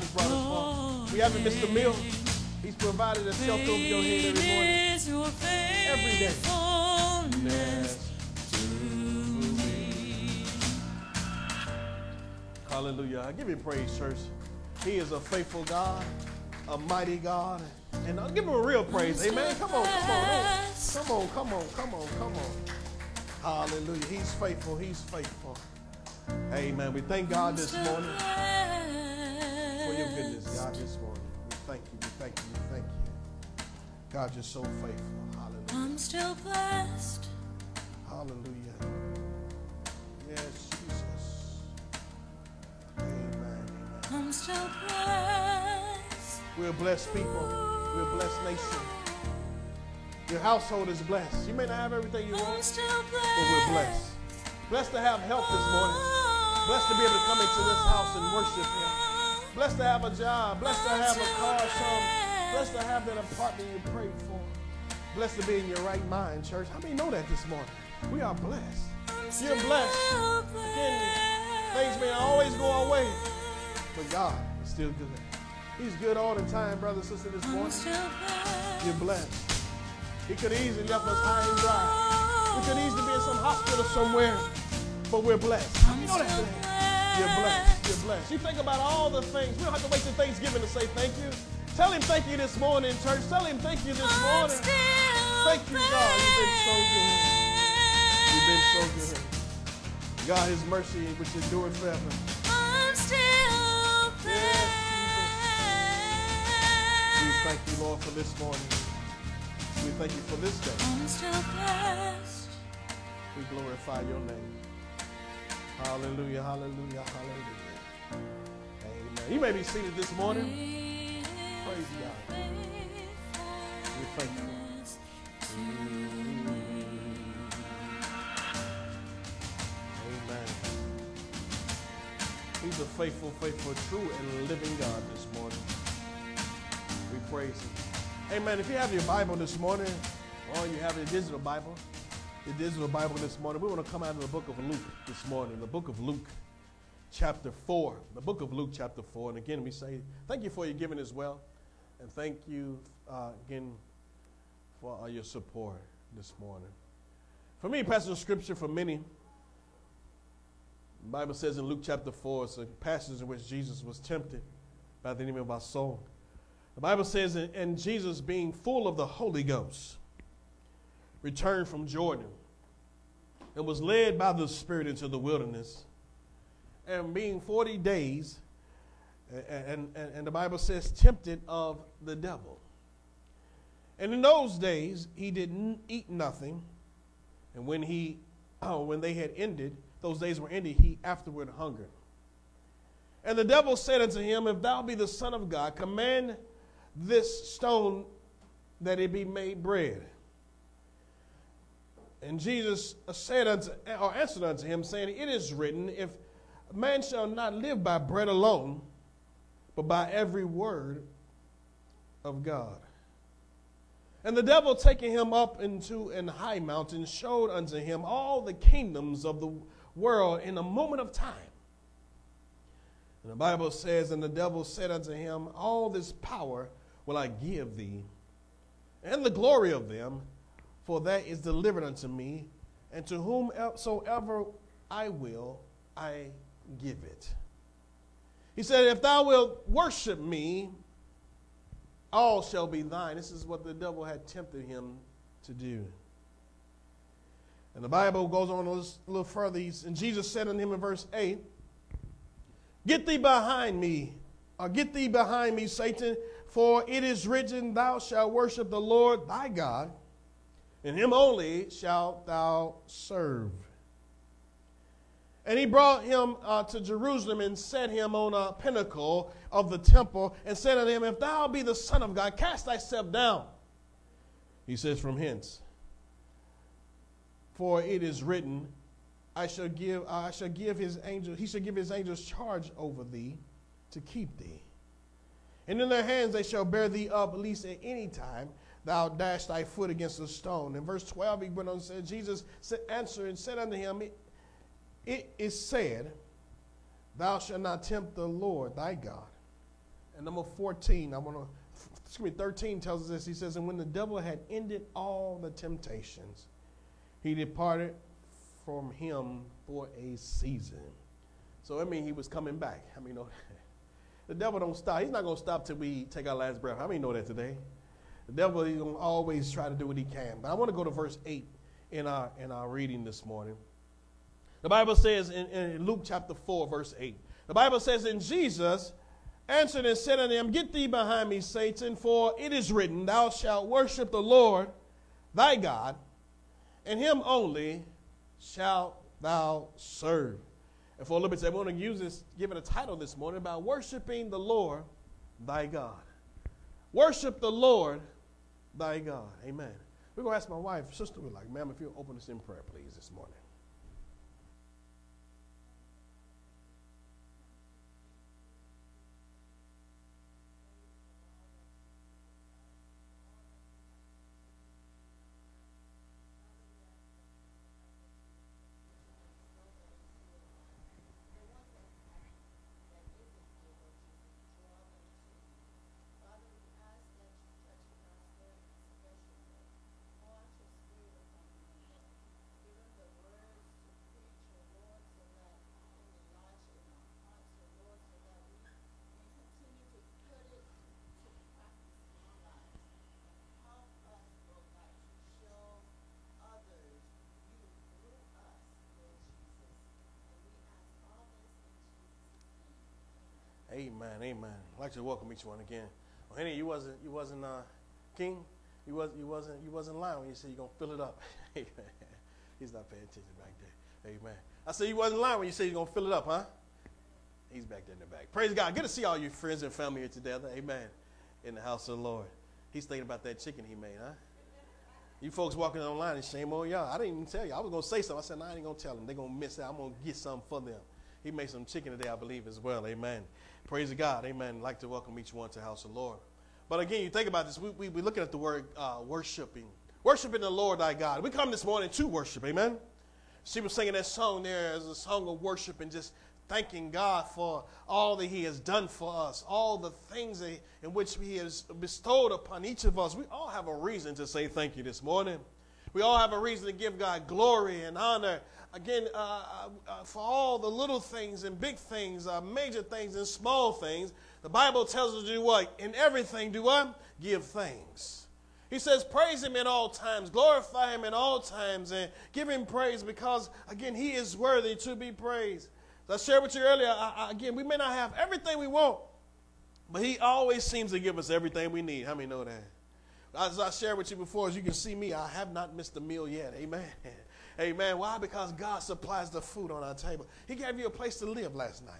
God has brought us from. We haven't missed a meal. He's provided a shelter over your head every morning. Every day. Hallelujah. Give him praise, church. He is a faithful God, a mighty God. And I'll give him a real praise. Amen. Come on, come on. Come on, come on, come on, come on. Hallelujah. He's faithful. He's faithful. Amen. We thank God this morning for your goodness, God, this morning. We thank you. We thank you. We thank you. God, you're so faithful. Hallelujah. I'm still blessed. Hallelujah. Yes, Jesus. Amen. Amen. I'm still blessed. We're a blessed people. We're a blessed nation. Your household is blessed. You may not have everything you want, but we're blessed. Blessed to have health this morning. Blessed to be able to come into this house and worship him. Blessed to have a job. Blessed to have a car. Blessed to have that apartment you prayed for. Blessed to be in your right mind, church. How many know that this morning? We are blessed. You're blessed. Again, things may not always go our way, but God is still good. He's good all the time, brother and sister, this morning. You're blessed. He could have easily left us high and dry. We could easily be in some hospital somewhere, but we're blessed. You know that thing. You're blessed. You're blessed. You think about all the things. We don't have to wait till Thanksgiving to say thank you. Tell him thank you this morning, church. Tell him thank you this morning. Thank you, God. You've been so good. You've been so good. God, his mercy, which endures forever. I'm still blessed. Yes, Jesus. We thank you, Lord, for this morning. We thank you for this day. I'm still blessed. We glorify your name. Hallelujah, hallelujah, hallelujah. Amen. You may be seated this morning. Praise God. We thank you. Amen. He's a faithful, faithful, true, and living God this morning. We praise him. Amen. If you have your Bible this morning, or you have the digital Bible this morning, we want to come out of the book of Luke this morning, the book of Luke, chapter 4, the book of Luke, chapter 4. And again, we say thank you for your giving as well, and thank you again for all your support this morning. For me, passage of scripture for many, the Bible says in Luke chapter 4, it's a passage in which Jesus was tempted by the enemy of our soul. The Bible says, and Jesus, being full of the Holy Ghost, returned from Jordan and was led by the Spirit into the wilderness. And being 40 days, and the Bible says, tempted of the devil. And in those days, he didn't eat nothing. And when they had ended, those days were ended, he afterward hungered. And the devil said unto him, if thou be the Son of God, command this stone that it be made bread. And Jesus said unto, or answered unto him, saying, it is written, if man shall not live by bread alone, but by every word of God. And the devil, taking him up into an high mountain, showed unto him all the kingdoms of the world in a moment of time. And the Bible says, and the devil said unto him, all this power will I give thee, and the glory of them, for that is delivered unto me, and to whomsoever I will, I give it. He said, if thou wilt worship me, all shall be thine. This is what the devil had tempted him to do. And the Bible goes on a little further. And Jesus said unto him in verse 8, get thee behind me, Satan, for it is written, thou shalt worship the Lord thy God, and him only shalt thou serve. And he brought him to Jerusalem and set him on a pinnacle of the temple and said unto him, if thou be the Son of God, cast thyself down. He says, from hence. For it is written, he shall give his angels charge over thee to keep thee. And in their hands they shall bear thee up, lest at any time thou dash thy foot against a stone. In verse 12, he went on and said, Jesus answered and said unto him, it is said, thou shalt not tempt the Lord thy God. And number 14, 13 tells us this. He says, and when the devil had ended all the temptations, he departed from him for a season. So, I mean, he was coming back. I mean, no, the devil don't stop. He's not going to stop till we take our last breath. I mean, know that today. The devil is going to always try to do what he can. But I want to go to verse 8 in our reading this morning. The Bible says in Luke chapter 4, verse 8, the Bible says, and Jesus answered and said unto him, get thee behind me, Satan, for it is written, thou shalt worship the Lord thy God, and him only shalt thou serve. And for a little bit, I want to use this, give it a title this morning about worshiping the Lord thy God. Worship the Lord thy God. Amen. We're going to ask my wife, sister, we're like, ma'am, if you'll open us in prayer, please, this morning. Amen, amen. I'd like to welcome each one again. Well, Henny, you wasn't king. You wasn't lying when you said you're gonna fill it up. Amen. He's not paying attention back there. Amen. I said you wasn't lying when you said you're gonna fill it up, huh? He's back there in the back. Praise God. Good to see all your friends and family here together. Amen. In the house of the Lord. He's thinking about that chicken he made, huh? You folks walking online, and shame on y'all. I didn't even tell you. I was gonna say something. I said, no, I ain't gonna tell them. They're gonna miss out. I'm gonna get something for them. He made some chicken today, I believe, as well. Amen. Praise God. Amen. I'd like to welcome each one to the house of the Lord. But again, you think about this. We're looking at the word worshiping. Worshiping the Lord thy God. We come this morning to worship. Amen. She was singing that song there as a song of worship and just thanking God for all that he has done for us. All the things that, in which he has bestowed upon each of us. We all have a reason to say thank you this morning. We all have a reason to give God glory and honor. Again, for all the little things and big things, major things and small things, the Bible tells us to do what? In everything do what? Give thanks. He says praise him at all times, glorify him at all times, and give him praise because, again, he is worthy to be praised. As I shared with you earlier, again, we may not have everything we want, but he always seems to give us everything we need. How many know that? As I shared with you before, as you can see me, I have not missed a meal yet. Amen. Amen. Why? Because God supplies the food on our table. He gave you a place to live last night.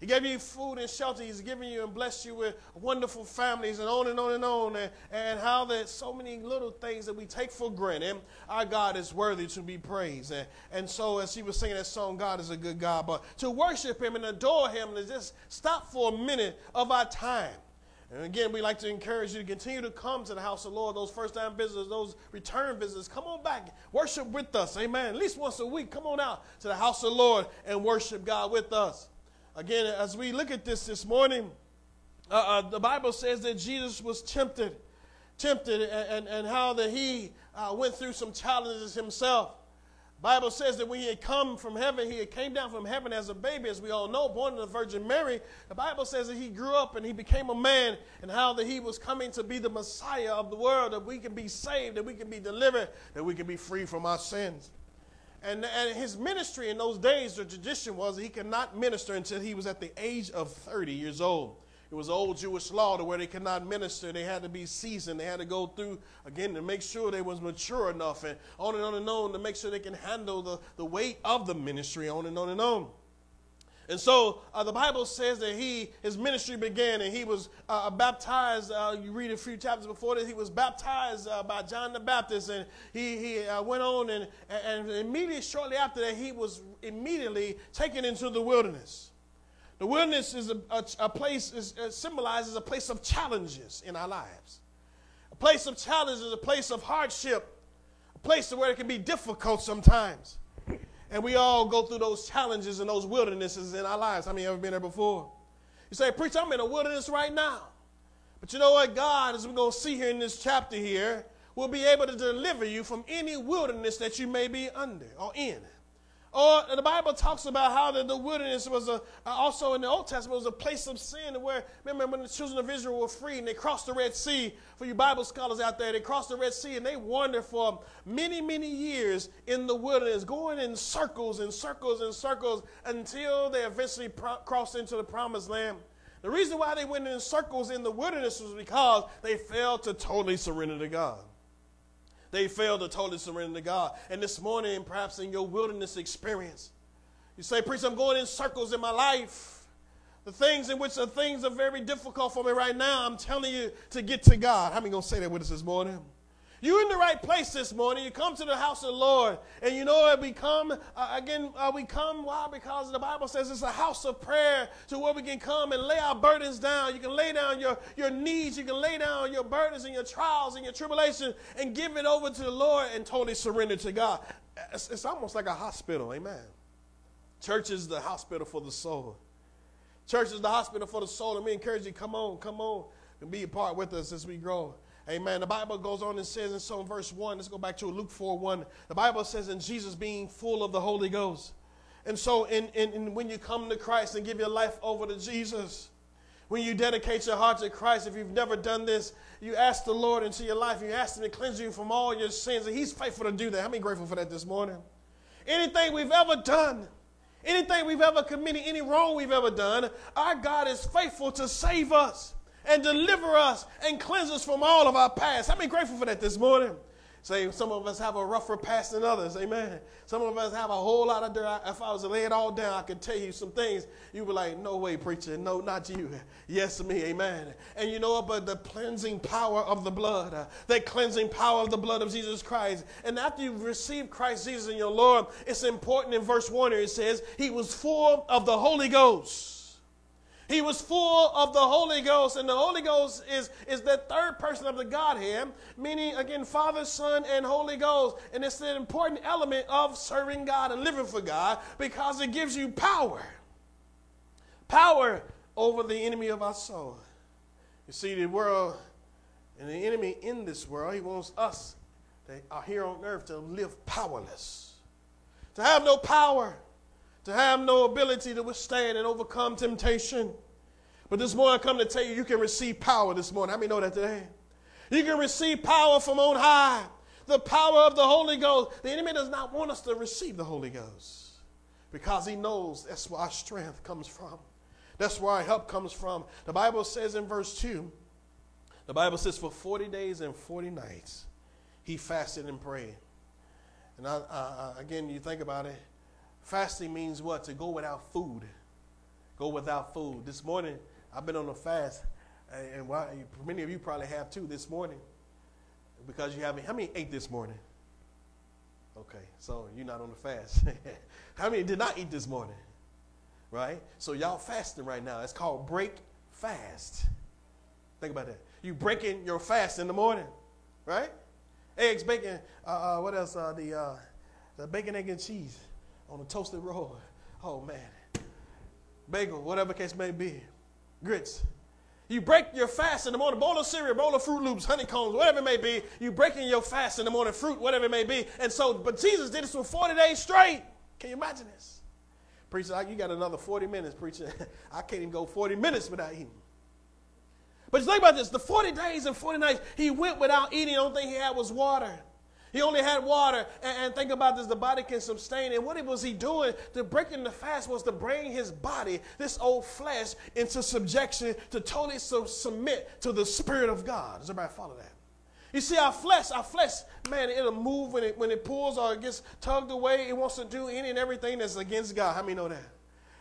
He gave you food and shelter. He's given you and blessed you with wonderful families and on and on and on. And how there's so many little things that we take for granted. Our God is worthy to be praised. And so as she was singing that song, God is a good God. But to worship him and adore him and just stop for a minute of our time. And again, we like to encourage you to continue to come to the house of the Lord. Those first-time visitors, those return visitors, come on back. Worship with us, amen. At least once a week, come on out to the house of the Lord and worship God with us. Again, as we look at this morning, the Bible says that Jesus was tempted, and how that he went through some challenges himself. The Bible says that when he had come from heaven, he had came down from heaven as a baby, as we all know, born of the Virgin Mary. The Bible says that he grew up and he became a man, and how that he was coming to be the Messiah of the world, that we can be saved, that we can be delivered, that we can be free from our sins. And his ministry in those days, the tradition was that he could not minister until he was at the age of 30 years old. It was old Jewish law to where they could not minister. They had to be seasoned. They had to go through, again, to make sure they was mature enough and on and on to make sure they can handle the weight of the ministry on and on and on. And so the Bible says that his ministry began and he was baptized. You read a few chapters before that he was baptized by John the Baptist. And he went on and immediately, shortly after that, he was immediately taken into the wilderness. The wilderness is a place, symbolizes a place of challenges in our lives. A place of challenges, a place of hardship, a place where it can be difficult sometimes. And we all go through those challenges and those wildernesses in our lives. How many have ever been there before? You say, preacher, I'm in a wilderness right now. But you know what? God, as we're going to see here in this chapter here, will be able to deliver you from any wilderness that you may be under or in. Or the Bible talks about how the wilderness was also in the Old Testament was a place of sin where, remember when the children of Israel were free and they crossed the Red Sea, for you Bible scholars out there, they crossed the Red Sea and they wandered for many, many years in the wilderness, going in circles and circles and circles until they eventually crossed into the Promised Land. The reason why they went in circles in the wilderness was because they failed to totally surrender to God. They failed to totally surrender to God. And this morning, perhaps in your wilderness experience, you say, preacher, I'm going in circles in my life. The things in which the things are very difficult for me right now, I'm telling you to get to God. How many going to say that with us this morning? You're in the right place this morning. You come to the house of the Lord. And you know it why? Because the Bible says it's a house of prayer to where we can come and lay our burdens down. You can lay down your needs. You can lay down your burdens and your trials and your tribulations and give it over to the Lord and totally surrender to God. It's almost like a hospital, amen. Church is the hospital for the soul. Church is the hospital for the soul. And we encourage you, come on, and be a part with us as we grow. Amen. The Bible goes on and says, and so in verse 1, let's go back to Luke 4:1. The Bible says, and Jesus being full of the Holy Ghost. And so when you come to Christ and give your life over to Jesus, when you dedicate your heart to Christ, if you've never done this, you ask the Lord into your life. You ask him to cleanse you from all your sins. And he's faithful to do that. How many grateful for that this morning? Anything we've ever done, anything we've ever committed, any wrong we've ever done, our God is faithful to save us and deliver us and cleanse us from all of our past. How many grateful for that this morning? Say, some of us have a rougher past than others, amen. Some of us have a whole lot of dirt. If I was to lay it all down, I could tell you some things. You were like, no way, preacher, no, not you. Yes, me, amen. And you know what, but the cleansing power of the blood, that cleansing power of the blood of Jesus Christ. And after you've received Christ Jesus in your Lord, it's important in verse 1 here it says, he was full of the Holy Ghost. He was full of the Holy Ghost, and the Holy Ghost is the third person of the Godhead, meaning, again, Father, Son, and Holy Ghost. And it's an important element of serving God and living for God because it gives you power. Power over the enemy of our soul. You see, the world and the enemy in this world, he wants us that are here on earth to live powerless, to have no power, to have no ability to withstand and overcome temptation. But this morning I come to tell you, you can receive power this morning. How many know that today? You can receive power from on high, the power of the Holy Ghost. The enemy does not want us to receive the Holy Ghost because he knows that's where our strength comes from. That's where our help comes from. The Bible says in verse 2, the Bible says for 40 days and 40 nights, he fasted and prayed. And again, you think about it. Fasting means what? To go without food. Go without food. This morning, I've been on a fast, and many of you probably have too this morning because you haven't. How many ate this morning? Okay, so you're not on the fast. How many did not eat this morning? Right? So y'all fasting right now. It's called break fast. Think about that. You breaking your fast in the morning, right? Eggs, bacon, what else? The bacon, egg, and cheese. On a toasted roll, oh man, bagel, whatever the case may be, grits. You break your fast in the morning, bowl of cereal, bowl of Fruit Loops, honeycombs, whatever it may be. You breaking your fast in the morning, fruit, whatever it may be. And so, but Jesus did this for 40 days straight. Can you imagine this? Preacher, you got another 40 minutes, preacher. I can't even go 40 minutes without eating. But just think about this, the 40 days and 40 nights, he went without eating. The only thing he had was water. He only had water, and think about this, the body can sustain. And what was he doing? The breaking the fast was to bring his body, this old flesh, into subjection, to totally submit to the Spirit of God. Does everybody follow that? You see, our flesh, man, it'll move when it pulls or it gets tugged away. It wants to do any and everything that's against God. How many know that?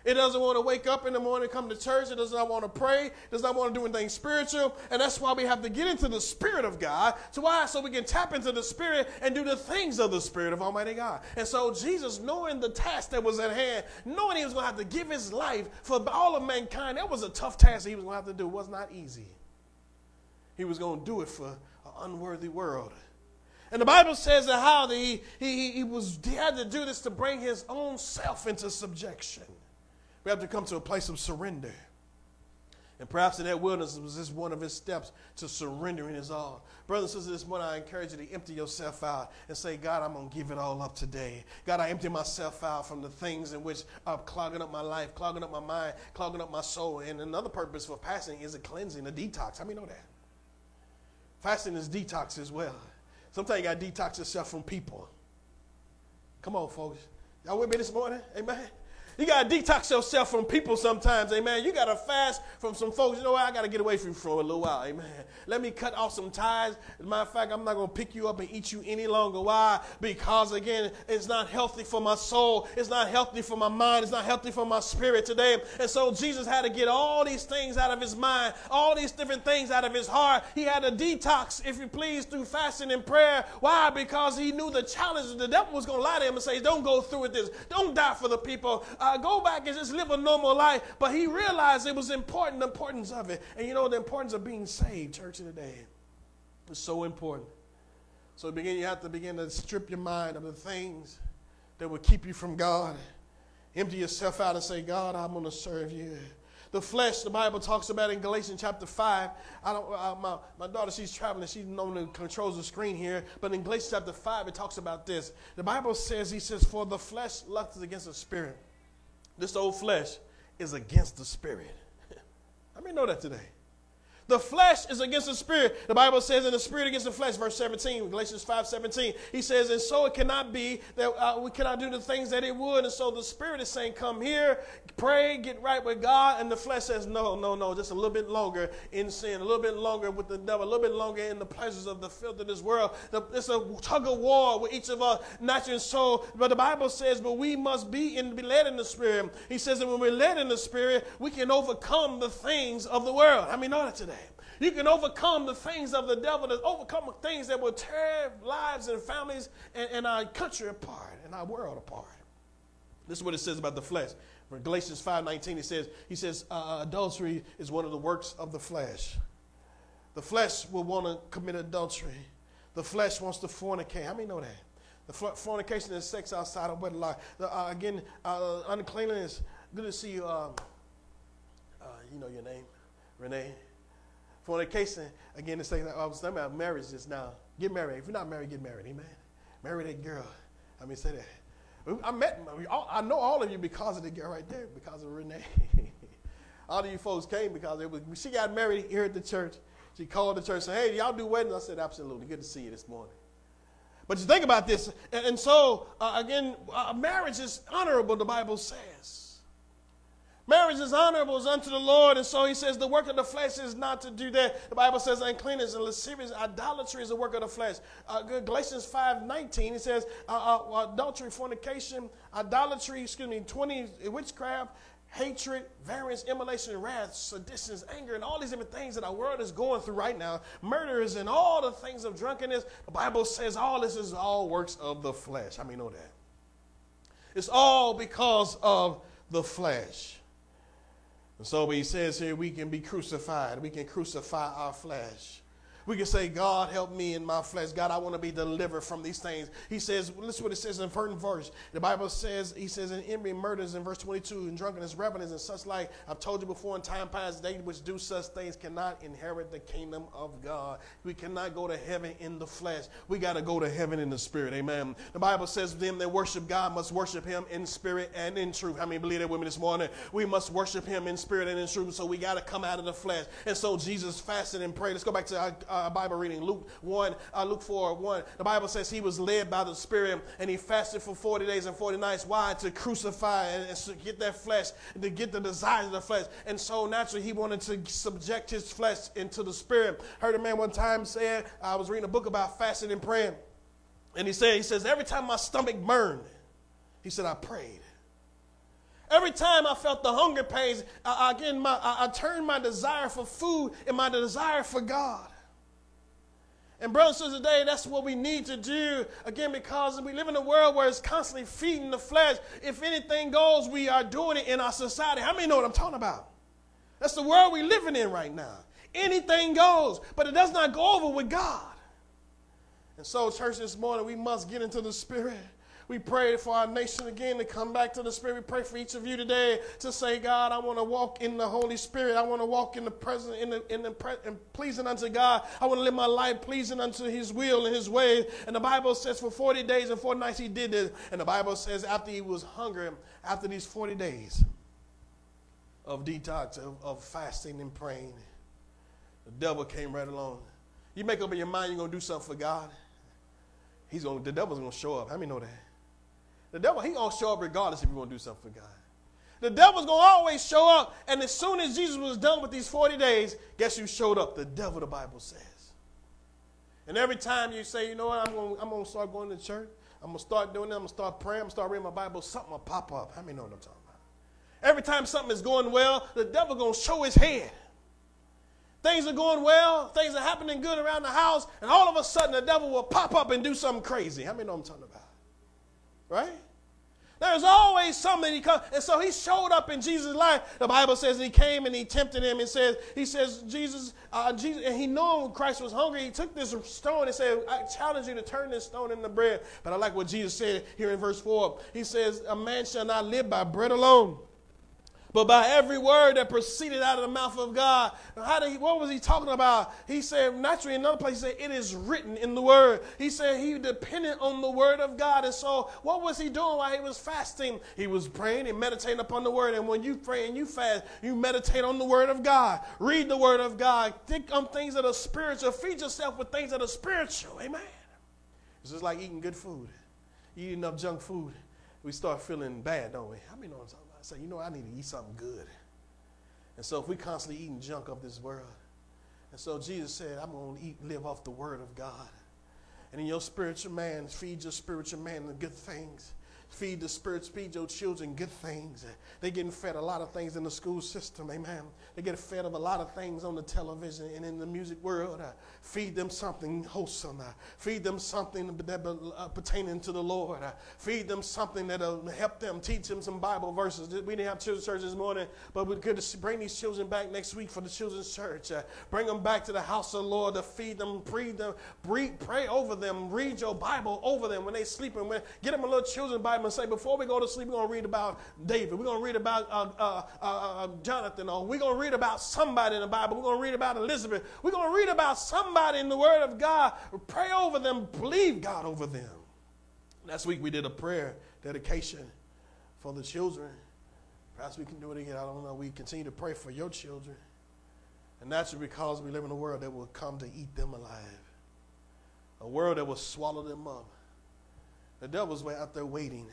It doesn't want to wake up in the morning, come to church. It does not want to pray. It does not want to do anything spiritual. And that's why we have to get into the Spirit of God. So why? So we can tap into the Spirit and do the things of the Spirit of Almighty God. And so Jesus, knowing the task that was at hand, knowing he was going to have to give his life for all of mankind, that was a tough task that he was going to have to do. It was not easy. He was going to do it for an unworthy world. And the Bible says that how he had to do this to bring his own self into subjection. We have to come to a place of surrender. And perhaps in that wilderness was just one of his steps to surrendering his all. Brothers and sisters, this morning I encourage you to empty yourself out and say, God, I'm going to give it all up today. God, I empty myself out from the things in which are clogging up my life, clogging up my mind, clogging up my soul. And another purpose for fasting is a cleansing, a detox. How many know that? Fasting is detox as well. Sometimes you got to detox yourself from people. Come on, folks. Y'all with me this morning? Amen. You got to detox yourself from people sometimes, amen. You got to fast from some folks. You know what? I got to get away from you for a little while, amen. Let me cut off some ties. As a matter of fact, I'm not going to pick you up and eat you any longer. Why? Because, again, it's not healthy for my soul. It's not healthy for my mind. It's not healthy for my spirit today. And so Jesus had to get all these things out of his mind, all these different things out of his heart. He had a detox, if you please, through fasting and prayer. Why? Because he knew the challenge. The devil was going to lie to him and say, don't go through with this. Don't die for the people. Go back and just live a normal life. But he realized it was important, the importance of it. And you know, the importance of being saved, church of the day, is so important. So you have to begin to strip your mind of the things that will keep you from God. Empty yourself out and say, God, I'm going to serve you. The flesh, the Bible talks about in Galatians chapter 5. My daughter, she's traveling. She normally controls the screen here. But in Galatians chapter 5, it talks about this. The Bible says, he says, for the flesh lusts against the spirit. This old flesh is against the spirit. I mean, know that today. The flesh is against the spirit. The Bible says, and the spirit against the flesh, verse 17, Galatians 5:17. He says, and so it cannot be that we cannot do the things that it would. And so the spirit is saying, come here, pray, get right with God. And the flesh says, no, just a little bit longer in sin, a little bit longer with the devil, a little bit longer in the pleasures of the filth of this world. It's a tug of war with each of us, natural and soul. But the Bible says, but we must be led in the spirit. He says that when we're led in the spirit, we can overcome the things of the world. I mean, know that today. You can overcome the things of the devil, to overcome things that will tear lives and families and our country apart and our world apart. This is what it says about the flesh. For Galatians 5:19, he says, adultery is one of the works of the flesh. The flesh will want to commit adultery. The flesh wants to fornicate. How many know that? The fornication is sex outside of wedlock. Again, uncleanliness. Good to see you. You know your name, Renee. Fornication, again, it's like I was talking about marriage just now. Get married. If you're not married, get married. Amen. Marry that girl. I mean, say that. I know all of you because of the girl right there, because of Renee. All of you folks came because she got married here at the church. She called the church and said, hey, do y'all do weddings? I said, absolutely. Good to see you this morning. But you think about this. And so, again, marriage is honorable, the Bible says. Marriage is honorable is unto the Lord. And so he says the work of the flesh is not to do that. The Bible says uncleanness and lasciviousness, idolatry is the work of the flesh. Galatians 5:19, it says adultery, fornication, idolatry, 20, witchcraft, hatred, variance, immolation, wrath, seditions, anger, and all these different things that our world is going through right now. Murders and all the things of drunkenness. The Bible says all this is all works of the flesh. I mean, know that. It's all because of the flesh. And so he says here, we can be crucified. We can crucify our flesh. We can say, God, help me in my flesh. God, I want to be delivered from these things. He says, listen what it says in a certain verse. The Bible says, he says, in envy, murders in verse 22, and drunkenness, revelings, and such like. I've told you before in time past, they which do such things cannot inherit the kingdom of God. We cannot go to heaven in the flesh. We got to go to heaven in the spirit. Amen. The Bible says, them that worship God must worship him in spirit and in truth. How many believe that with me this morning? We must worship him in spirit and in truth. So we got to come out of the flesh. And so Jesus fasted and prayed. Let's go back to our Bible reading, Luke 4:1. The Bible says he was led by the Spirit and he fasted for 40 days and 40 nights. Why? To crucify and to get that flesh, to get the desires of the flesh. And so naturally he wanted to subject his flesh into the Spirit. Heard a man one time saying, I was reading a book about fasting and praying. And he says, every time my stomach burned, he said, I prayed. Every time I felt the hunger pains, I turned my desire for food and my desire for God. And brothers and sisters, today, that's what we need to do, again, because we live in a world where it's constantly feeding the flesh. If anything goes, we are doing it in our society. How many know what I'm talking about? That's the world we're living in right now. Anything goes, but it does not go over with God. And so, church, this morning, we must get into the Spirit. We pray for our nation again to come back to the Spirit. We pray for each of you today to say, God, I want to walk in the Holy Spirit. I want to walk in the presence, in pleasing unto God. I want to live my life pleasing unto His will and His ways. And the Bible says for 40 days and 40 nights He did this. And the Bible says after He was hungry, after these 40 days of detox, of fasting and praying, the devil came right along. You make up in your mind you're going to do something for God. The devil's going to show up. How many know that? The devil, he's going to show up regardless if you want to do something for God. The devil's going to always show up. And as soon as Jesus was done with these 40 days, guess who showed up? The devil, the Bible says. And every time you say, you know what, I'm going to start going to church. I'm going to start doing that. I'm going to start praying. I'm going to start reading my Bible. Something will pop up. How many know what I'm talking about? Every time something is going well, the devil's going to show his head. Things are going well, things are happening good around the house, and all of a sudden the devil will pop up and do something crazy. How many know what I'm talking about? Right? There's always something he comes, and so he showed up in Jesus' life. The Bible says he came and he tempted him and says, he says, Jesus, and he knew Christ was hungry. He took this stone and said, I challenge you to turn this stone into bread. But I like what Jesus said here in verse 4. He says, a man shall not live by bread alone, but by every word that proceeded out of the mouth of God. What was he talking about? He said, naturally, in another place, he said, it is written in the word. He said he depended on the word of God. And so what was he doing while he was fasting? He was praying and meditating upon the word. And when you pray and you fast, you meditate on the word of God. Read the word of God. Think on things that are spiritual. Feed yourself with things that are spiritual. Amen. It's just like eating good food. You eat enough junk food, we start feeling bad, don't we? How many know what I'm talking about? Say, you know, I need to eat something good. And so if we're constantly eating junk of this world, and so Jesus said, I'm going to live off the word of God. And in your spiritual man, feed your spiritual man the good things. Feed the spirits, feed your children good things. They're getting fed a lot of things in the school system, amen. They get fed of a lot of things on the television and in the music world. Feed them something wholesome. Feed them something that pertaining to the Lord. Feed them something that will help them, teach them some Bible verses. We didn't have children's church this morning, but we're good to bring these children back next week for the children's church. Bring them back to the house of the Lord to feed them, breed them, pray over them, read your Bible over them when they're sleeping. Get them a little children's Bible and say, before we go to sleep, we're going to read about David. We're going to read about Jonathan. Or we're going to read about somebody in the Bible. We're going to read about Elizabeth. We're going to read about somebody in the Word of God. Pray over them. Believe God over them. Last week, we did a prayer dedication for the children. Perhaps we can do it again. I don't know. We continue to pray for your children. And that's because we live in a world that will come to eat them alive. A world that will swallow them up. The devil's way out there waiting.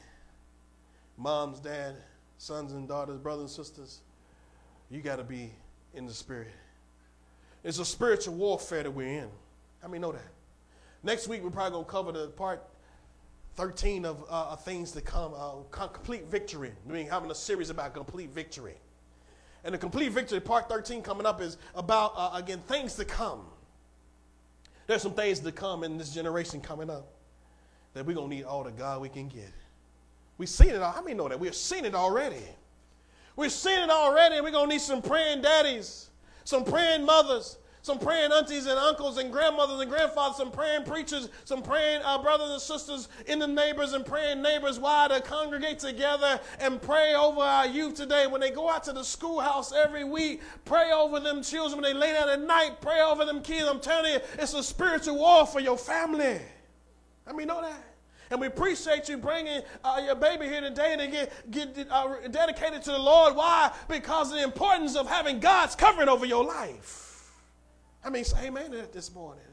Moms, dad, sons and daughters, brothers and sisters, you got to be in the Spirit. It's a spiritual warfare that we're in. How many know that? Next week, we're probably going to cover the part 13 of things to come, complete victory. I mean, having a series about complete victory. And the complete victory, part 13 coming up is about, again, things to come. There's some things to come in this generation coming up that we're going to need all the God we can get. We've seen it all. How many know that? We've seen it already. We've seen it already, and we're going to need some praying daddies, some praying mothers, some praying aunties and uncles and grandmothers and grandfathers, some praying preachers, some praying brothers and sisters in the neighbors and praying neighbors why to congregate together and pray over our youth today. When they go out to the schoolhouse every week, pray over them children. When they lay down at night, pray over them kids. I'm telling you, it's a spiritual war for your family. I mean, know that. And we appreciate you bringing your baby here today and get dedicated to the Lord. Why? Because of the importance of having God's covering over your life. I mean, say amen to that this morning.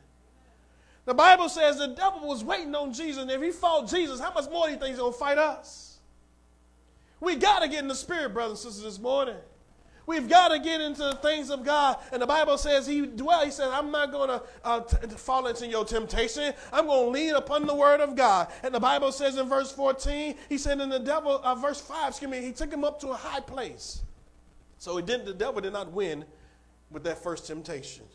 The Bible says the devil was waiting on Jesus. And if he fought Jesus, how much more do you think he's going to fight us? We got to get in the Spirit, brothers and sisters, this morning. We've got to get into the things of God. And the Bible says he says, I'm not going to fall into your temptation. I'm going to lean upon the word of God. And the Bible says in verse 14, he said in the devil, verse 5, excuse me, he took him up to a high place. So the devil did not win with that first temptation.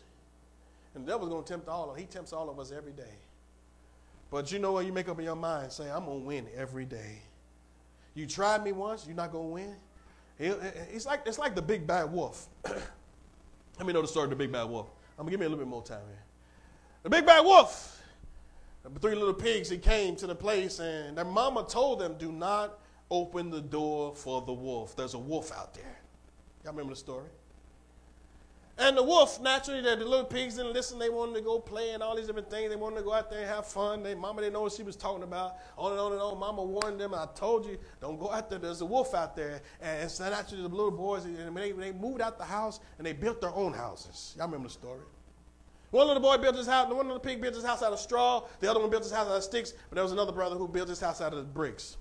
And the devil's going to tempt he tempts all of us every day. But you know what, you make up in your mind, say, I'm going to win every day. You tried me once, you're not going to win. It's like the big bad wolf. Let me know the story of the big bad wolf. I'm going to give me a little bit more time here. The big bad wolf. the three little pigs that came to the place, and their mama told them, do not open the door for the wolf. There's a wolf out there. Y'all remember the story? And the wolf, naturally, the little pigs didn't listen. They wanted to go play and all these different things. They wanted to go out there and have fun. Their mama didn't know what she was talking about. On and on and on. Mama warned them, I told you, don't go out there. There's a wolf out there. And so naturally, the little boys, and they moved out the house, and they built their own houses. Y'all remember the story? One little boy built his house. One little pig built his house out of straw. The other one built his house out of sticks. But there was another brother who built his house out of bricks.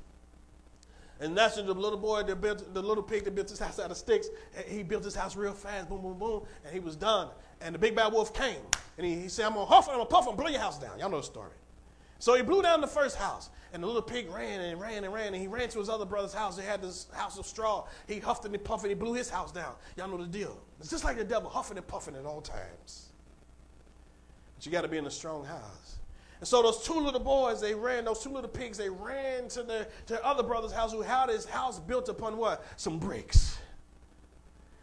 And that's the little boy that built, the little pig that built his house out of sticks. He built his house real fast, boom, boom, boom, and he was done. And the big bad wolf came, and he said, I'm going to huff and I'm going to puff and blow your house down. Y'all know the story. So he blew down the first house, and the little pig ran and ran and ran, and he ran to his other brother's house. They had this house of straw. He huffed and he puffed and he blew his house down. Y'all know the deal. It's just like the devil, huffing and puffing at all times. But you got to be in a strong house. And so those two little boys, they ran, those two little pigs, they ran to their other brother's house who had his house built upon what? Some bricks.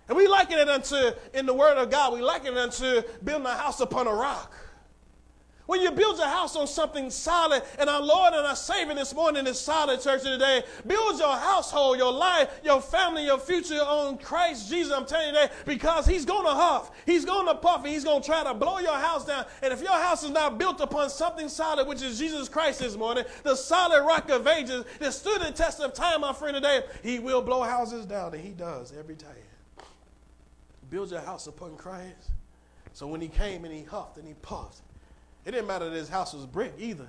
And we liken it unto, in the word of God, we liken it unto building a house upon a rock. When you build your house on something solid, and our Lord and our Savior this morning is solid, church today, build your household, your life, your family, your future on Christ Jesus, I'm telling you today, because he's going to huff, he's going to puff, and he's going to try to blow your house down. And if your house is not built upon something solid, which is Jesus Christ this morning, the solid rock of ages that stood the test of time, my friend, today, he will blow houses down, and he does every time. Build your house upon Christ. So when he came and he huffed and he puffed, it didn't matter that his house was brick either.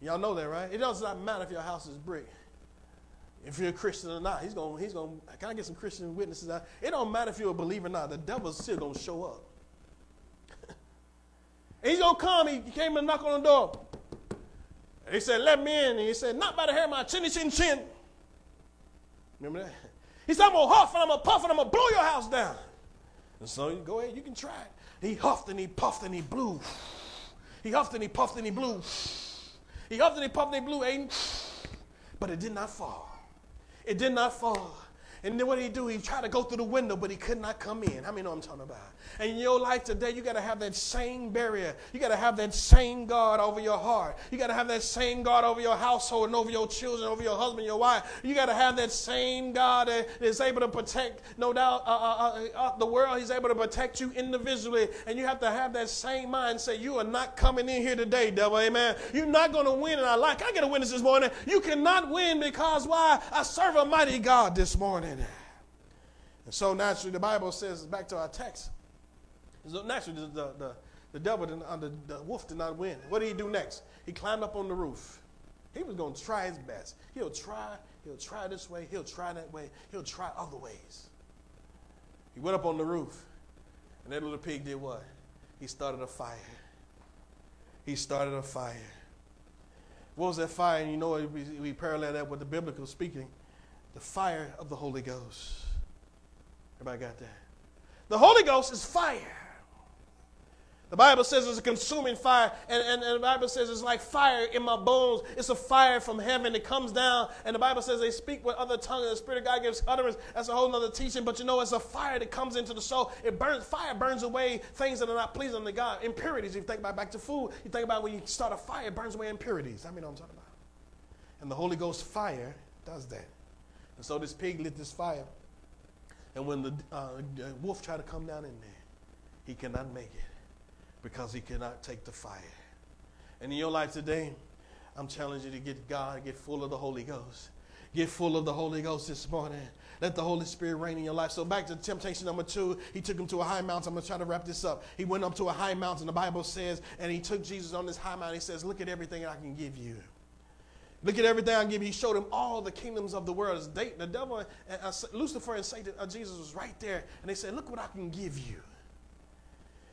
Y'all know that, right? It does not matter if your house is brick. If you're a Christian or not, he's going. Can I get some Christian witnesses out? It don't matter if you're a believer or not. The devil's still going to show up. And he's going to come. He came and knocked on the door. And he said, let me in. And he said, not by the hair of my chinny chin chin. Remember that? He said, I'm going to huff and I'm going to puff and I'm going to blow your house down. And so you go ahead, you can try it. He huffed and he puffed and he blew. He huffed and he puffed and he blew. He huffed and he puffed and he blew, Aiden. But it did not fall. It did not fall. And then what did he do? He tried to go through the window, but he could not come in. How many know what I'm talking about? And in your life today, you got to have that same barrier. You got to have that same guard over your heart. You got to have that same guard over your household and over your children, over your husband, your wife. You got to have that same God that is able to protect, no doubt, the world. He's able to protect you individually. And you have to have that same mindset. You are not coming in here today, devil. Amen. You're not going to win in our life. Can I get a witness this morning? You cannot win because why? I serve a mighty God this morning. And so naturally, the Bible says, back to our text, so naturally the devil, the wolf did not win. What did he do next? He climbed up on the roof. He was going to try his best. He'll try this way. He'll try that way. He'll try other ways. He went up on the roof, and that little pig did what? He started a fire. He started a fire. What was that fire? And you know, we parallel that with the biblical speaking. The fire of the Holy Ghost. Everybody got that? The Holy Ghost is fire. The Bible says it's a consuming fire, and the Bible says it's like fire in my bones. It's a fire from heaven that comes down, and the Bible says they speak with other tongues, and the Spirit of God gives utterance. That's a whole other teaching, but you know, it's a fire that comes into the soul. It burns. Fire burns away things that are not pleasing to God. Impurities, you think about back to food. You think about when you start a fire, it burns away impurities. I mean, what I'm talking about. And the Holy Ghost fire does that. And so this pig lit this fire. And when the wolf tried to come down in there, he cannot make it because he cannot take the fire. And in your life today, I'm challenging you to get God, get full of the Holy Ghost. Get full of the Holy Ghost this morning. Let the Holy Spirit reign in your life. So back to temptation number 2. He took him to a high mountain. I'm going to try to wrap this up. He went up to a high mountain, the Bible says, and he took Jesus on this high mountain. He says, look at everything I can give you. Look at everything I give you. He showed him all the kingdoms of the world. The devil, Lucifer and Satan, Jesus was right there. And they said, look what I can give you.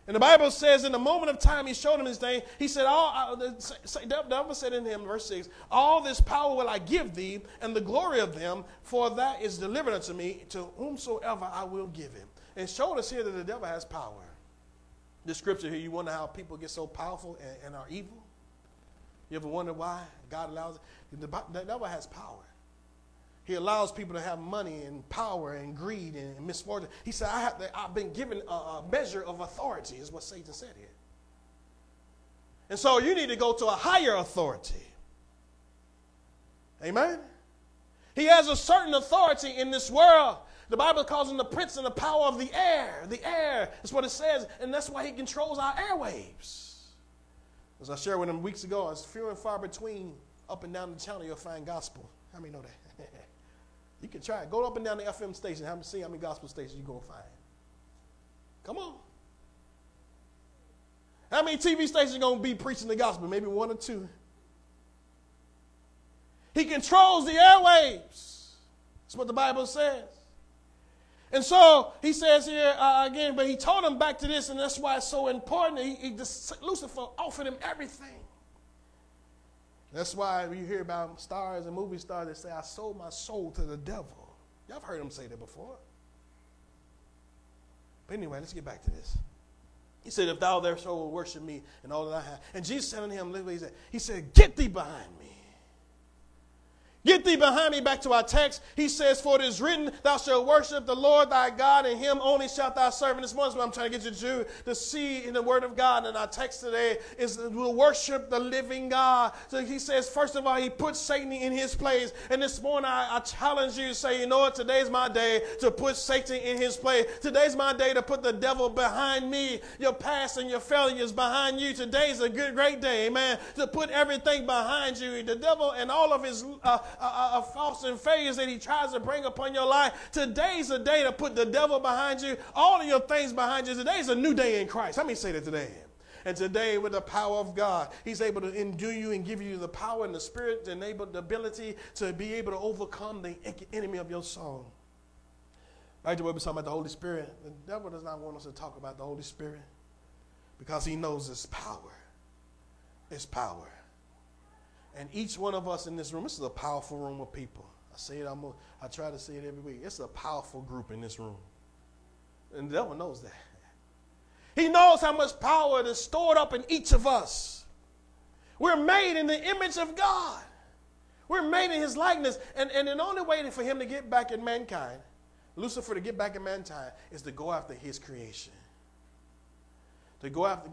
And the Bible says in the moment of time, he showed him his thing. He said, the devil said in him, verse 6, all this power will I give thee, and the glory of them, for that is delivered unto me, to whomsoever I will give him. And showed us here that the devil has power. The scripture here, you wonder how people get so powerful and are evil. You ever wonder why God allows it? The devil has power. He allows people to have money and power and greed and misfortune. He said, I've been given a measure of authority, is what Satan said here. And so you need to go to a higher authority. Amen? He has a certain authority in this world. The Bible calls him the prince and the power of the air. The air is what it says, and that's why he controls our airwaves. As I shared with him weeks ago, it's few and far between up and down the channel you'll find gospel. How many know that? You can try it. Go up and down the FM station. See how many gospel stations you're going to find. Come on. How many TV stations are going to be preaching the gospel? Maybe one or two. He controls the airwaves. That's what the Bible says. And so he says here again, but he told him back to this, and that's why it's so important. Lucifer offered him everything. That's why you hear about stars and movie stars that say, I sold my soul to the devil. Y'all have heard him say that before. But anyway, let's get back to this. He said, if thou therefore will worship me and all that I have. And Jesus said unto him, literally, he said, get thee behind me. Get thee behind me, back to our text. He says, for it is written, thou shalt worship the Lord thy God, and him only shalt thou serve. And this morning, what I'm trying to get you to do, to see in the word of God in our text today, is we'll worship the living God. So he says, first of all, he puts Satan in his place. And this morning, I challenge you to say, you know what, today's my day to put Satan in his place. Today's my day to put the devil behind me. Your past and your failures behind you. Today's a great day, amen, to put everything behind you. The devil and all of his false and failures that he tries to bring upon your life. Today's a day to put the devil behind you, all of your things behind you. Today's a new day in Christ. Let me say that today. And today, with the power of God, he's able to endue you and give you the power and the spirit and the ability to be able to overcome the enemy of your soul. Right to what we're talking about the Holy Spirit. The devil does not want us to talk about the Holy Spirit because he knows its power. Its power. And each one of us in this room, this is a powerful room of people. I say it almost, I try to say it every week. It's a powerful group in this room. And the devil knows that. He knows how much power is stored up in each of us. We're made in the image of God. We're made in his likeness. And the only way for him to get back at mankind, Lucifer to get back at mankind, is to go after his creation. To go after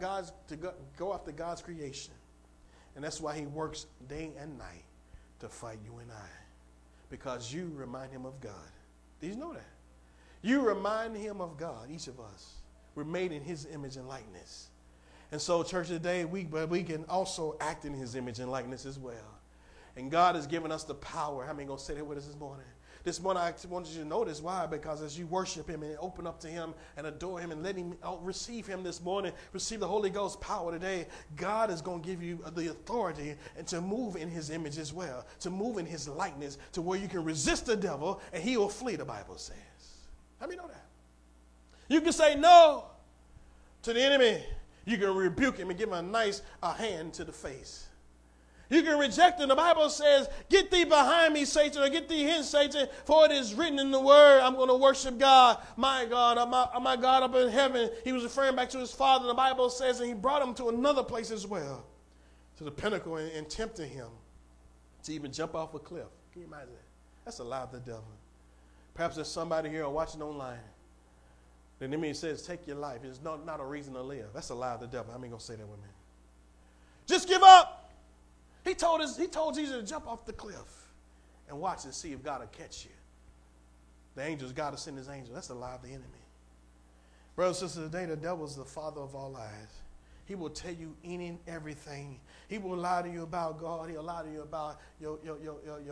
God's creation. And that's why he works day and night to fight you and I. Because you remind him of God. Did you know that? You remind him of God, each of us. We're made in his image and likeness. And so, church, today, we can also act in his image and likeness as well. And God has given us the power. How many going to sit here with us this morning? This morning, I wanted you to notice why. Because as you worship him and open up to him and adore him and let him receive him this morning, receive the Holy Ghost power today, God is going to give you the authority and to move in his image as well, to move in his likeness to where you can resist the devil and he will flee, the Bible says. How many know that? You can say no to the enemy. You can rebuke him and give him a nice hand to the face. You can reject it. The Bible says, get thee behind me, Satan, or get thee hence, Satan, for it is written in the word, I'm going to worship God, my God, my God up in heaven. He was referring back to his father. The Bible says, and he brought him to another place as well, to the pinnacle, and tempted him to even jump off a cliff. Can you imagine that? That's a lie of the devil. Perhaps there's somebody here or watching online. The enemy says, take your life. It's not a reason to live. That's a lie of the devil. I'm not going to say that with me. Just give up. He told Jesus to jump off the cliff and watch and see if God will catch you. The angels, God will send his angels. That's the lie of the enemy. Brothers and sisters, today the devil is the father of all lies. He will tell you any and everything. He will lie to you about God. He'll lie to you about your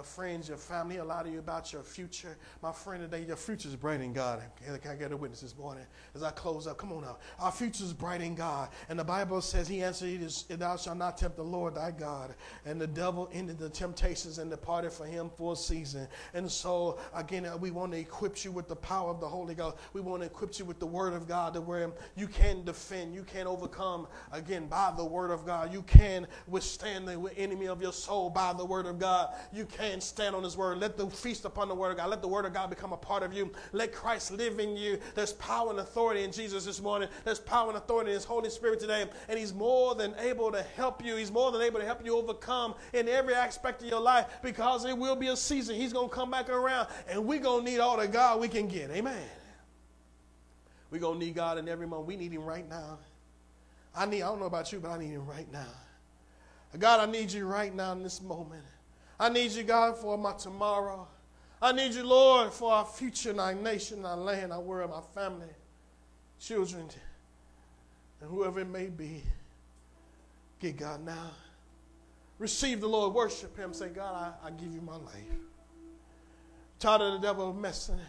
friends, your family. He'll lie to you about your future. My friend, today your future is bright in God. Can I get a witness this morning as I close up? Come on now. Our future is bright in God. And the Bible says he answered, thou shalt not tempt the Lord thy God. And the devil ended the temptations and departed from him for a season. And so, again, we want to equip you with the power of the Holy Ghost. We want to equip you with the word of God to where you can defend, you can overcome. Again, by the word of God, you can withstand the enemy of your soul by the word of God. You can stand on his word. Let the feast upon the word of God. Let the word of God become a part of you. Let Christ live in you. There's power and authority in Jesus this morning. There's power and authority in his Holy Spirit today. And he's more than able to help you. He's more than able to help you overcome in every aspect of your life, because it will be a season. He's going to come back around and we're going to need all the God we can get. Amen. We're going to need God in every moment. We need him right now. I don't know about you, but I need him right now. God, I need you right now in this moment. I need you, God, for my tomorrow. I need you, Lord, for our future and our nation, our land, our world, my family, children, and whoever it may be. Get God now. Receive the Lord. Worship him. Say, God, I give you my life. Tired of the devil messing.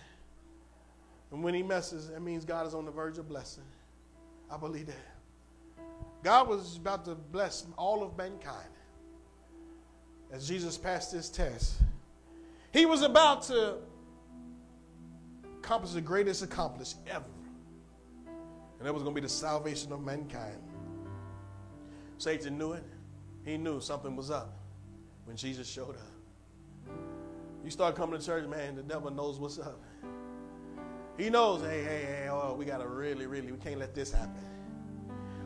And when he messes, it means God is on the verge of blessing. I believe that. God was about to bless all of mankind as Jesus passed this test. He was about to accomplish the greatest accomplishment ever. And that was going to be the salvation of mankind. Satan knew it. He knew something was up when Jesus showed up. You start coming to church, man, the devil knows what's up. He knows, hey, oh, we got to really, we can't let this happen.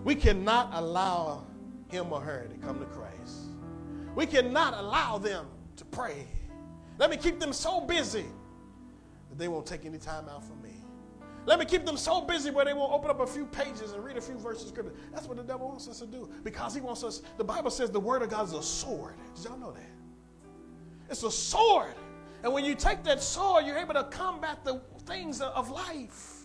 We cannot allow him or her to come to Christ. We cannot allow them to pray. Let me keep them so busy that they won't take any time out for me. Let me keep them so busy where they won't open up a few pages and read a few verses of scripture. That's what the devil wants us to do, because he wants us, the Bible says the word of God is a sword. Did y'all know that? It's a sword. And when you take that sword, you're able to combat the things of life.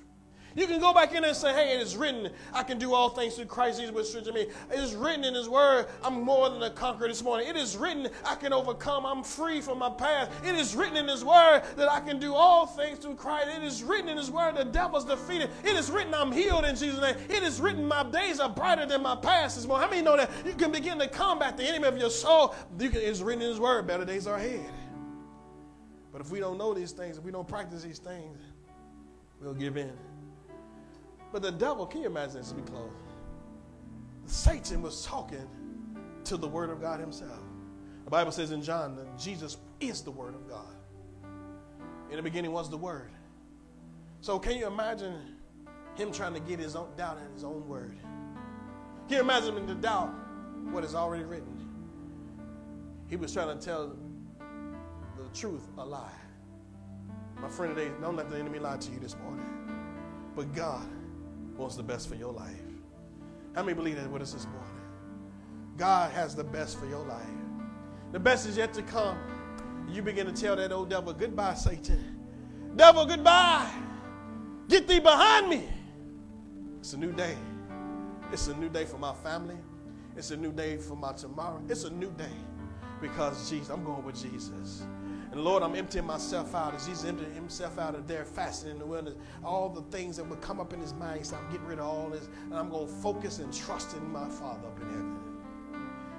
You can go back in and say, hey, it is written, I can do all things through Christ Jesus which strengthens me. It is written in his word, I'm more than a conqueror this morning. It is written, I can overcome. I'm free from my past. It is written in his word that I can do all things through Christ. It is written in his word the devil's defeated. It is written, I'm healed in Jesus' name. It is written, my days are brighter than my past this morning. How many know that you can begin to combat the enemy of your soul? It is written in his word, better days are ahead. But if we don't know these things, if we don't practice these things, we'll give in. But the devil, can you imagine this? Let me close. Satan was talking to the word of God himself. The Bible says in John that Jesus is the word of God. In the beginning was the word. So can you imagine him trying to get his own doubt in his own word? Can you imagine him to doubt what is already written? He was trying to tell the truth a lie. My friend today, don't let the enemy lie to you this morning. But God wants the best for your life. How many believe that with us this morning? God has the best for your life. The best is yet to come. You begin to tell that old devil, goodbye, Satan. Devil, goodbye. Get thee behind me. It's a new day. It's a new day for my family. It's a new day for my tomorrow. It's a new day because Jesus, I'm going with Jesus. And Lord, I'm emptying myself out. As Jesus emptied himself out of there, fasting in the wilderness, all the things that would come up in his mind, so I'm getting rid of all this, and I'm going to focus and trust in my Father up in heaven.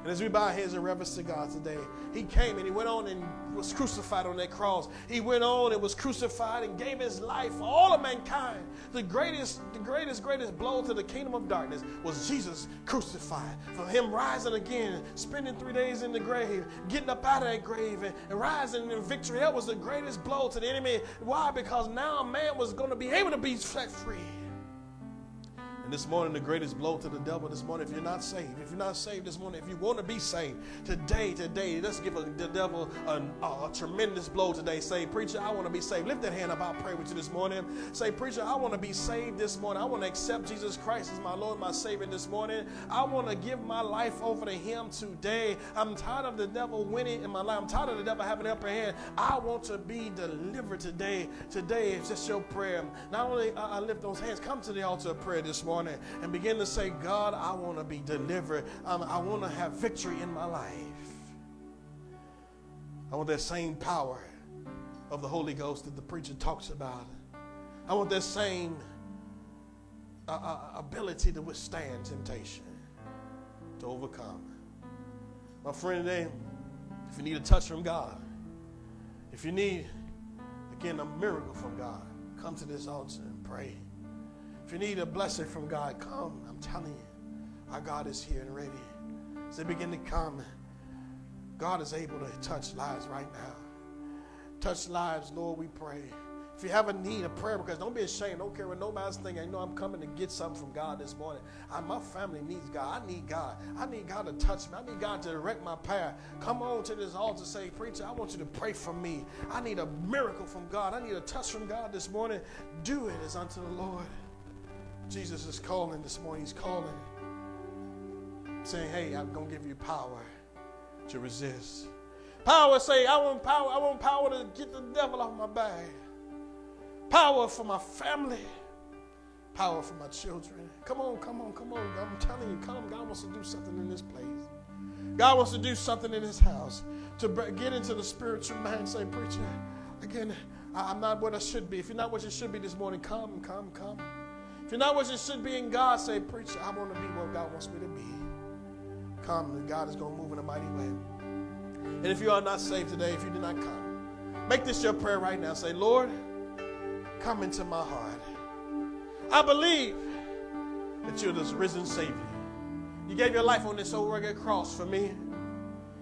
And as we bow our heads in reverence to God today, he came and he went on and was crucified on that cross. He went on and was crucified and gave his life for all of mankind. The greatest blow to the kingdom of darkness was Jesus crucified. For him rising again, spending 3 days in the grave, getting up out of that grave and rising in victory. That was the greatest blow to the enemy. Why? Because now a man was going to be able to be set free. And this morning, the greatest blow to the devil this morning, if you're not saved this morning, if you want to be saved today, let's give the devil a tremendous blow today. Say, preacher, I want to be saved. Lift that hand up. I'll pray with you this morning. Say, preacher, I want to be saved this morning. I want to accept Jesus Christ as my Lord, my Savior this morning. I want to give my life over to him today. I'm tired of the devil winning in my life. I'm tired of the devil having an upper hand. I want to be delivered today. Today is just your prayer. Not only I lift those hands, come to the altar of prayer this morning. And begin to say, God, I want to be delivered. I want to have victory in my life. I want that same power of the Holy Ghost that the preacher talks about. I want that same ability to withstand temptation, to overcome. My friend today, if you need a touch from God, if you need, again, a miracle from God, come to this altar and pray. If you need a blessing from God, come. I'm telling you, our God is here and ready. As they begin to come, God is able to touch lives right now. Touch lives, Lord, we pray. If you have a need, a prayer request, don't be ashamed. Don't care what nobody's thinking. You know, I'm coming to get something from God this morning. My family needs God. I need God. I need God to touch me. I need God to direct my path. Come on to this altar and say, preacher, I want you to pray for me. I need a miracle from God. I need a touch from God this morning. Do it as unto the Lord. Jesus is calling this morning. He's calling, saying, hey, I'm going to give you power. to resist. Power say, I want power. I want power to get the devil off my back. Power for my family. Power for my children. Come on. I'm telling you, God wants to do something in this place. God wants to do something in his house to get into the spiritual mind. Say, preacher, again, I'm not what I should be. If you're not what you should be this morning, come. If you're not what you should be in God, say, preacher, I want to be what God wants me to be. Come, God is going to move in a mighty way. And if you are not saved today, if you do not come, make this your prayer right now. Say, Lord, come into my heart. I believe that you're this risen Savior. You gave your life on this old rugged cross for me.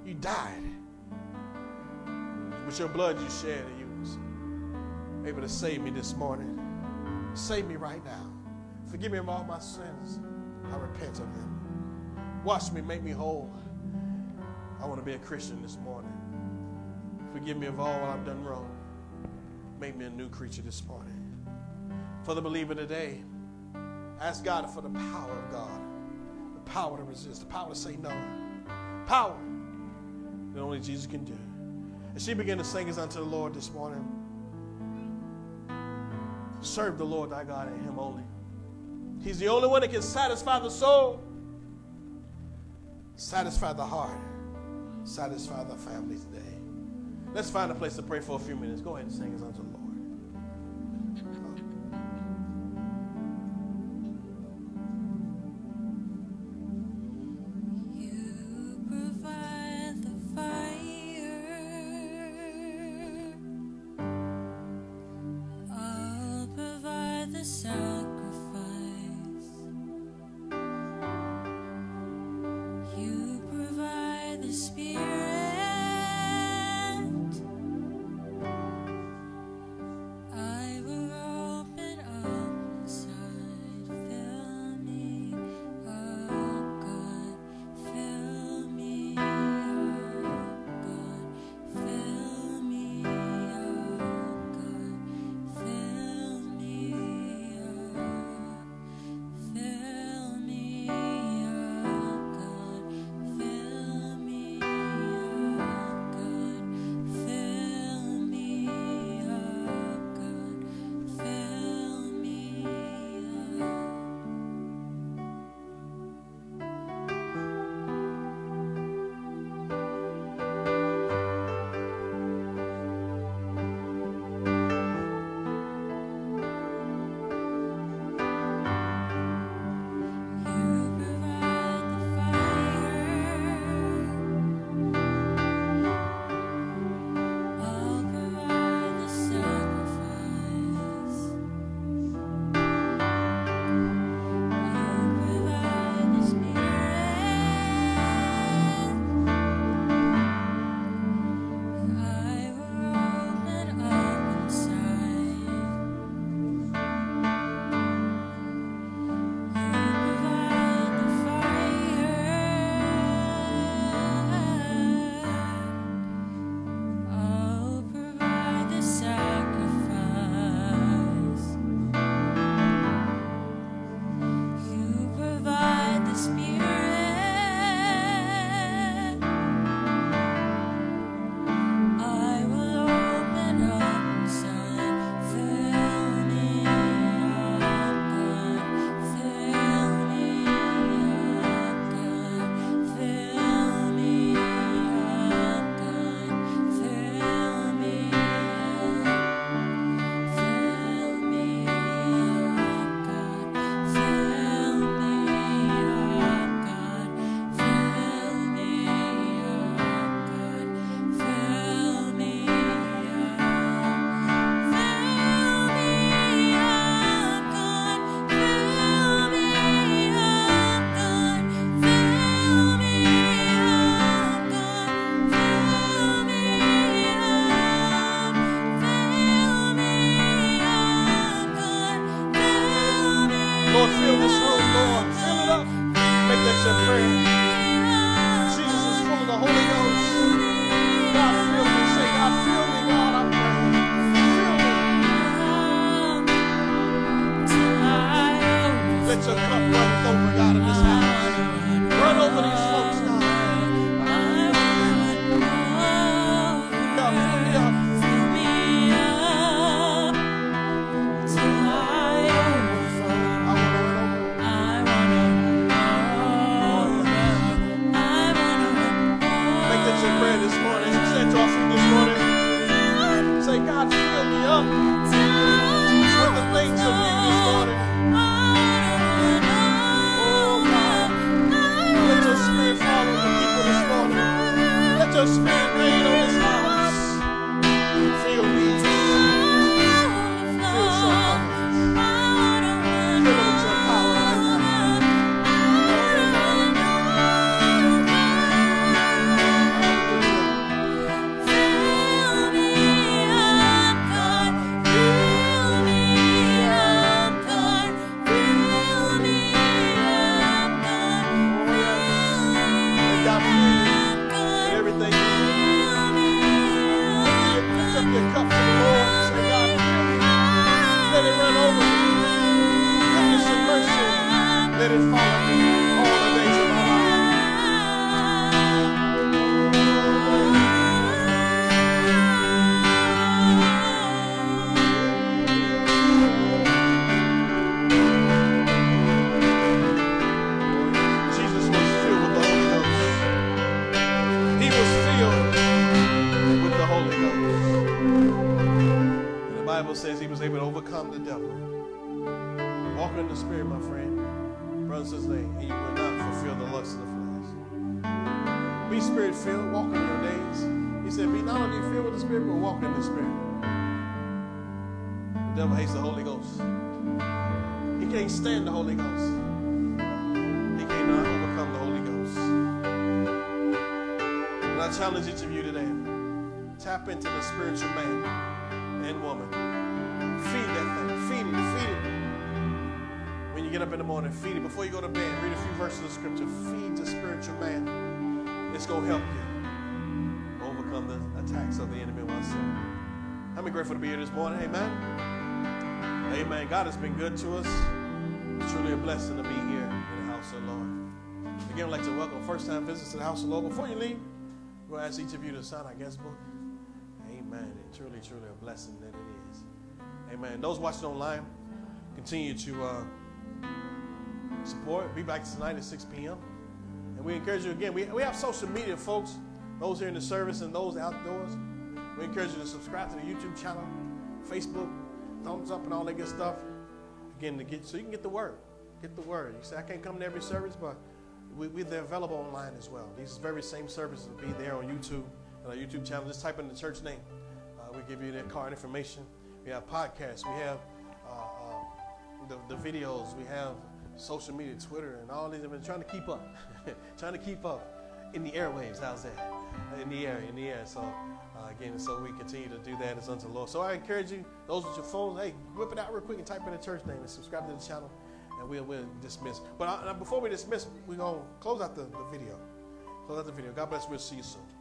You died. With your blood you shed, you was able to save me this morning. Save me right now. Forgive me of all my sins. I repent of them. Wash me, make me whole. I want to be a Christian this morning. Forgive me of all I've done wrong. Make me a new creature this morning. For the believer today, ask God for the power of God. The power to resist, the power to say no. Power that only Jesus can do. And she began to sing us unto the Lord this morning. Serve the Lord thy God and him only. He's the only one that can satisfy the soul, satisfy the heart, satisfy the family today. Let's find a place to pray for a few minutes. Go ahead and sing us unto the Lord. Run over these folks now. overcome the devil. Walk in the Spirit, my friend, brothers and sisters, and you will not fulfill the lust of the flesh. Be Spirit-filled, walk in your days. He said, be not only filled with the Spirit, but walk in the Spirit. The devil hates the Holy Ghost. He can't stand the Holy Ghost. He cannot overcome the Holy Ghost. And I challenge each of you today, tap into the spiritual man and woman. Feed that thing. Feed it. Feed it. When you get up in the morning, feed it. Before you go to bed, read a few verses of Scripture. Feed the spiritual man. It's going to help you overcome the attacks of the enemy once again. I'm grateful to be here this morning. Amen. Amen. God has been good to us. It's truly a blessing to be here in the house of the Lord. Again, I'd like to welcome first-time visitors to the house of the Lord. Before you leave, we'll ask each of you to sign our guest book. Amen. And truly, truly a blessing that it is. Amen. Those watching online, continue to support. Be back tonight at 6 p.m. And we encourage you again. We have social media, folks, those here in the service and those outdoors. We encourage you to subscribe to the YouTube channel, Facebook, thumbs up, and all that good stuff. Again, so you can get the word. Get the word. You say, I can't come to every service, but they're available online as well. These very same services will be there on YouTube. On our YouTube channel, just type in the church name. We give you their card information. We have podcasts. We have the videos. We have social media, Twitter, and all these. I've been trying to keep up. In the airwaves. How's that? In the air. So, again, so we continue to do that. It's unto the Lord. So I encourage you, those with your phones, hey, whip it out real quick and type in the church name and subscribe to the channel, and we'll dismiss. But before we dismiss, we're going to close out the video. God bless. We'll see you soon.